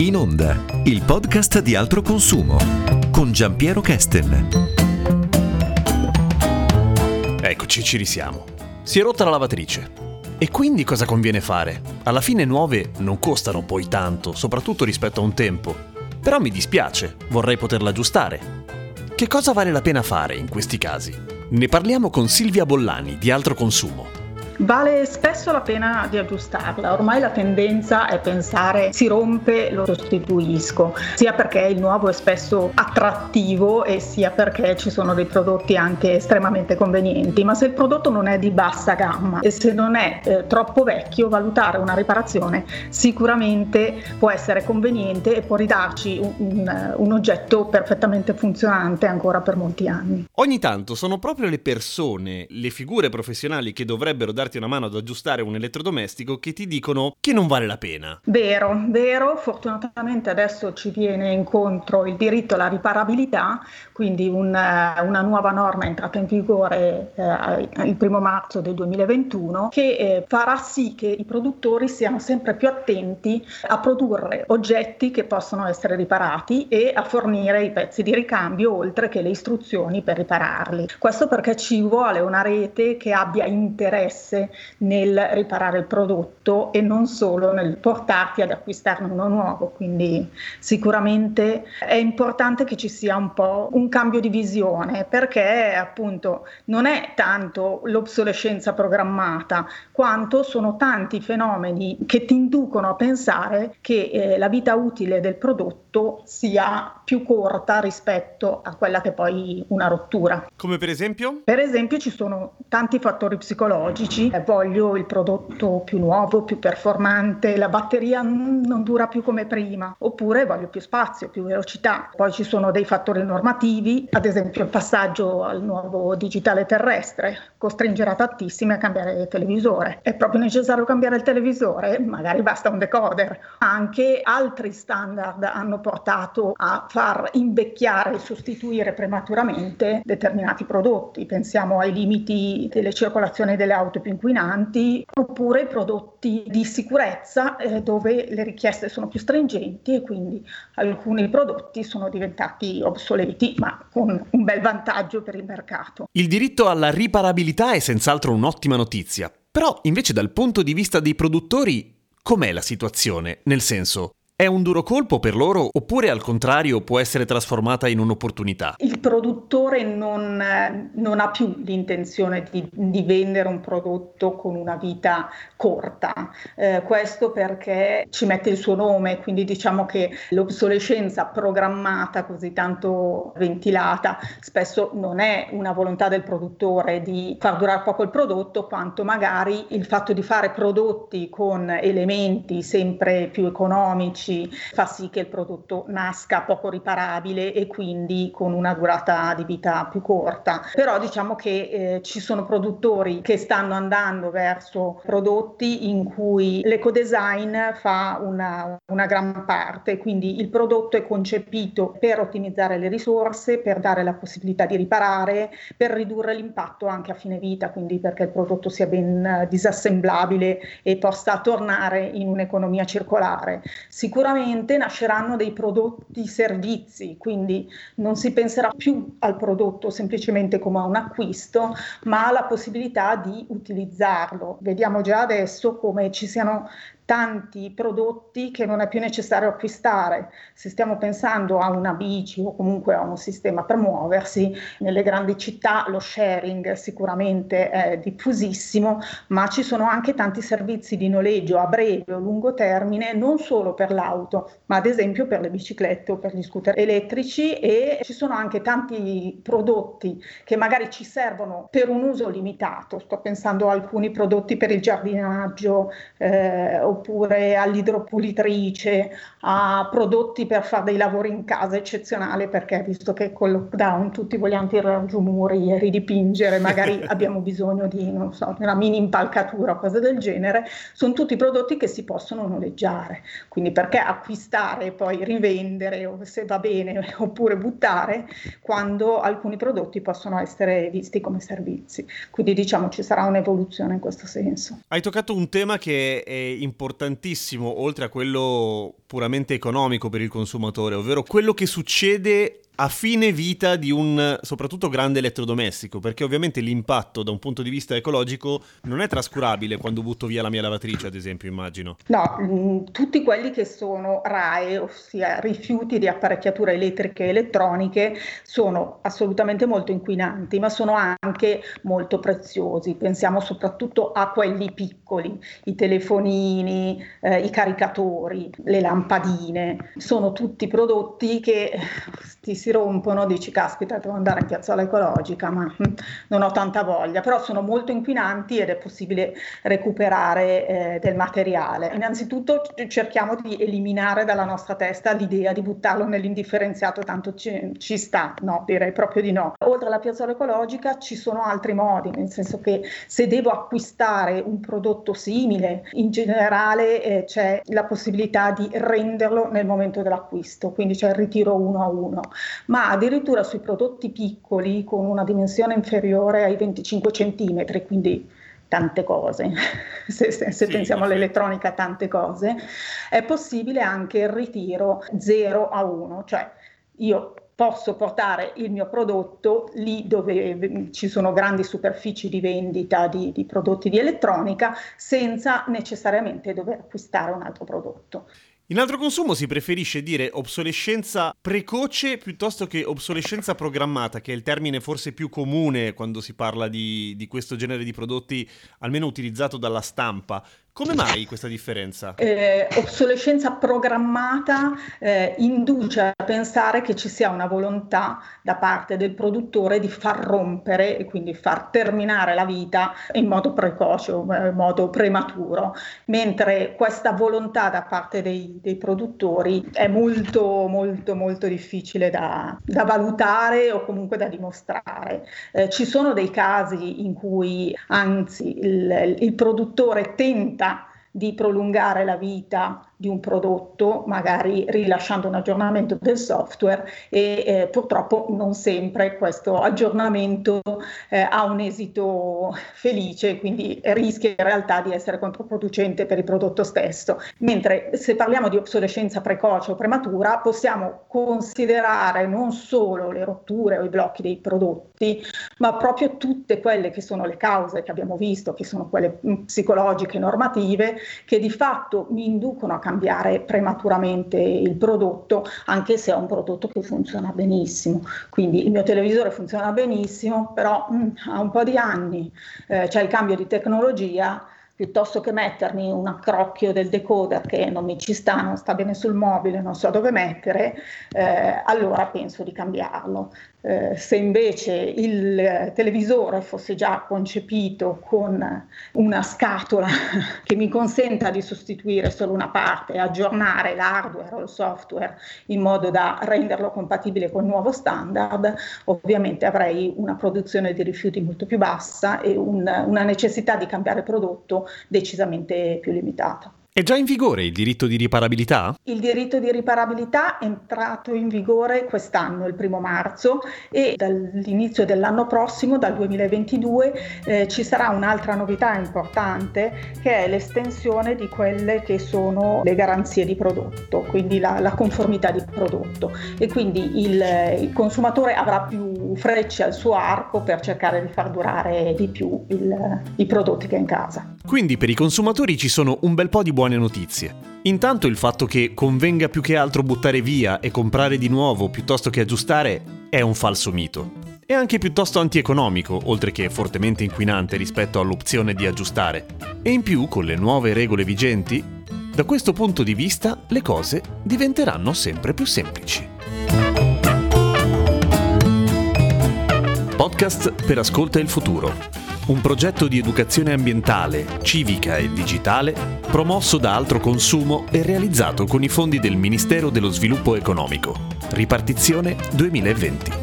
In onda, il podcast di Altroconsumo con Gianpiero Kesten. Eccoci, ci risiamo. Si è rotta la lavatrice. E quindi cosa conviene fare? Alla fine nuove non costano poi tanto, soprattutto rispetto a un tempo. Però mi dispiace, vorrei poterla aggiustare. Che cosa vale la pena fare in questi casi? Ne parliamo con Silvia Bollani di Altroconsumo. Vale spesso la pena di aggiustarla, ormai la tendenza è pensare si rompe, lo sostituisco, sia perché il nuovo è spesso attrattivo e sia perché ci sono dei prodotti anche estremamente convenienti, ma se il prodotto non è di bassa gamma e se non è troppo vecchio, valutare una riparazione sicuramente può essere conveniente e può ridarci un oggetto perfettamente funzionante ancora per molti anni. Ogni tanto sono proprio le persone, le figure professionali che dovrebbero darti una mano ad aggiustare un elettrodomestico che ti dicono che non vale la pena. Vero, fortunatamente adesso ci viene incontro il diritto alla riparabilità, quindi una nuova norma è entrata in vigore il 1° marzo del 2021 che farà sì che i produttori siano sempre più attenti a produrre oggetti che possono essere riparati e a fornire i pezzi di ricambio oltre che le istruzioni per ripararli. Questo perché ci vuole una rete che abbia interesse nel riparare il prodotto e non solo nel portarti ad acquistarne uno nuovo, quindi sicuramente è importante che ci sia un po' un cambio di visione, perché appunto non è tanto l'obsolescenza programmata quanto sono tanti fenomeni che ti inducono a pensare che la vita utile del prodotto sia più corta rispetto a quella che poi una rottura. Come per esempio? Per esempio ci sono tanti fattori psicologici. Voglio il prodotto più nuovo, più performante, la batteria non dura più come prima, oppure voglio più spazio, più velocità. Poi ci sono dei fattori normativi, ad esempio il passaggio al nuovo digitale terrestre costringerà tantissimi a cambiare televisore. È proprio necessario cambiare il televisore? Magari basta un decoder. Anche altri standard hanno portato a far invecchiare e sostituire prematuramente determinati prodotti. Pensiamo ai limiti delle circolazioni delle auto più inquinanti, oppure prodotti di sicurezza dove le richieste sono più stringenti e quindi alcuni prodotti sono diventati obsoleti, ma con un bel vantaggio per il mercato. Il diritto alla riparabilità è senz'altro un'ottima notizia, però invece dal punto di vista dei produttori com'è la situazione? Nel senso, è un duro colpo per loro oppure al contrario può essere trasformata in un'opportunità? Il produttore non ha più l'intenzione di vendere un prodotto con una vita corta, questo perché ci mette il suo nome, quindi diciamo che l'obsolescenza programmata così tanto ventilata spesso non è una volontà del produttore di far durare poco il prodotto quanto magari il fatto di fare prodotti con elementi sempre più economici fa sì che il prodotto nasca poco riparabile e quindi con una durata di vita più corta. Però diciamo che ci sono produttori che stanno andando verso prodotti in cui l'ecodesign fa una gran parte, quindi il prodotto è concepito per ottimizzare le risorse, per dare la possibilità di riparare, per ridurre l'impatto anche a fine vita, quindi perché il prodotto sia ben disassemblabile e possa tornare in un'economia circolare. Sicuramente nasceranno dei prodotti servizi, quindi non si penserà più al prodotto semplicemente come a un acquisto, ma alla possibilità di utilizzarlo. Vediamo già adesso come ci siano tanti prodotti che non è più necessario acquistare. Se stiamo pensando a una bici o comunque a un sistema per muoversi, nelle grandi città lo sharing sicuramente è diffusissimo, ma ci sono anche tanti servizi di noleggio a breve o lungo termine, non solo per l'auto, ma ad esempio per le biciclette o per gli scooter elettrici, e ci sono anche tanti prodotti che magari ci servono per un uso limitato. Sto pensando a alcuni prodotti per il giardinaggio, oppure all'idropulitrice, a prodotti per fare dei lavori in casa eccezionale, perché visto che con il lockdown tutti vogliamo tirare giù muri e ridipingere, magari abbiamo bisogno di una mini impalcatura o cose del genere, sono tutti prodotti che si possono noleggiare, quindi perché acquistare e poi rivendere o se va bene oppure buttare quando alcuni prodotti possono essere visti come servizi. Quindi diciamo ci sarà un'evoluzione in questo senso. Hai toccato un tema che è importante importantissimo, oltre a quello puramente economico per il consumatore, ovvero quello che succede a fine vita di un soprattutto grande elettrodomestico, perché ovviamente l'impatto da un punto di vista ecologico non è trascurabile quando butto via la mia lavatrice, ad esempio, immagino. No, tutti quelli che sono RAEE, ossia rifiuti di apparecchiature elettriche e elettroniche, sono assolutamente molto inquinanti, ma sono anche molto preziosi. Pensiamo soprattutto a quelli piccoli, i telefonini, i caricatori, le lampadine. Sono tutti prodotti che si rompono, dici caspita devo andare in piazzola ecologica ma non ho tanta voglia, però sono molto inquinanti ed è possibile recuperare del materiale. Innanzitutto cerchiamo di eliminare dalla nostra testa l'idea di buttarlo nell'indifferenziato, tanto ci sta, no, direi proprio di no. Oltre alla piazzola ecologica ci sono altri modi, nel senso che se devo acquistare un prodotto simile, in generale c'è la possibilità di renderlo nel momento dell'acquisto, quindi c'è il ritiro uno a uno. Ma addirittura sui prodotti piccoli con una dimensione inferiore ai 25 centimetri, quindi tante cose, se sì, pensiamo all'elettronica tante cose, è possibile anche il ritiro 0 a 1, cioè io posso portare il mio prodotto lì dove ci sono grandi superfici di vendita di prodotti di elettronica senza necessariamente dover acquistare un altro prodotto. In Altroconsumo si preferisce dire obsolescenza precoce piuttosto che obsolescenza programmata, che è il termine forse più comune quando si parla di questo genere di prodotti, almeno utilizzato dalla stampa. Come mai questa differenza? Obsolescenza programmata induce a pensare che ci sia una volontà da parte del produttore di far rompere e quindi far terminare la vita in modo precoce o in modo prematuro, mentre questa volontà da parte dei produttori è molto molto molto difficile da valutare o comunque da dimostrare. Ci sono dei casi in cui anzi il produttore tenta di prolungare la vita di un prodotto, magari rilasciando un aggiornamento del software e purtroppo non sempre questo aggiornamento ha un esito felice, quindi rischia in realtà di essere controproducente per il prodotto stesso. Mentre se parliamo di obsolescenza precoce o prematura possiamo considerare non solo le rotture o i blocchi dei prodotti, ma proprio tutte quelle che sono le cause che abbiamo visto, che sono quelle psicologiche, normative, che di fatto mi inducono a cambiare prematuramente il prodotto, anche se è un prodotto che funziona benissimo. Quindi il mio televisore funziona benissimo, però ha un po' di anni, c'è il cambio di tecnologia, piuttosto che mettermi un accrocchio del decoder che non mi ci sta, non sta bene sul mobile, non so dove mettere, allora penso di cambiarlo. Se invece il televisore fosse già concepito con una scatola che mi consenta di sostituire solo una parte, aggiornare l'hardware o il software in modo da renderlo compatibile col nuovo standard, ovviamente avrei una produzione di rifiuti molto più bassa e una necessità di cambiare prodotto decisamente più limitata. È già in vigore il diritto di riparabilità? Il diritto di riparabilità è entrato in vigore quest'anno, il 1° marzo, e dall'inizio dell'anno prossimo, dal 2022, ci sarà un'altra novità importante che è l'estensione di quelle che sono le garanzie di prodotto, quindi la conformità di prodotto, e quindi il consumatore avrà più frecce al suo arco per cercare di far durare di più i prodotti che ha in casa. Quindi per i consumatori ci sono un bel po' di buone notizie. Intanto il fatto che convenga più che altro buttare via e comprare di nuovo piuttosto che aggiustare è un falso mito. È anche piuttosto antieconomico, oltre che fortemente inquinante rispetto all'opzione di aggiustare. E in più, con le nuove regole vigenti, da questo punto di vista le cose diventeranno sempre più semplici. Podcast per Ascolta il futuro. Un progetto di educazione ambientale, civica e digitale promosso da Altroconsumo e realizzato con i fondi del Ministero dello Sviluppo Economico. Ripartizione 2020.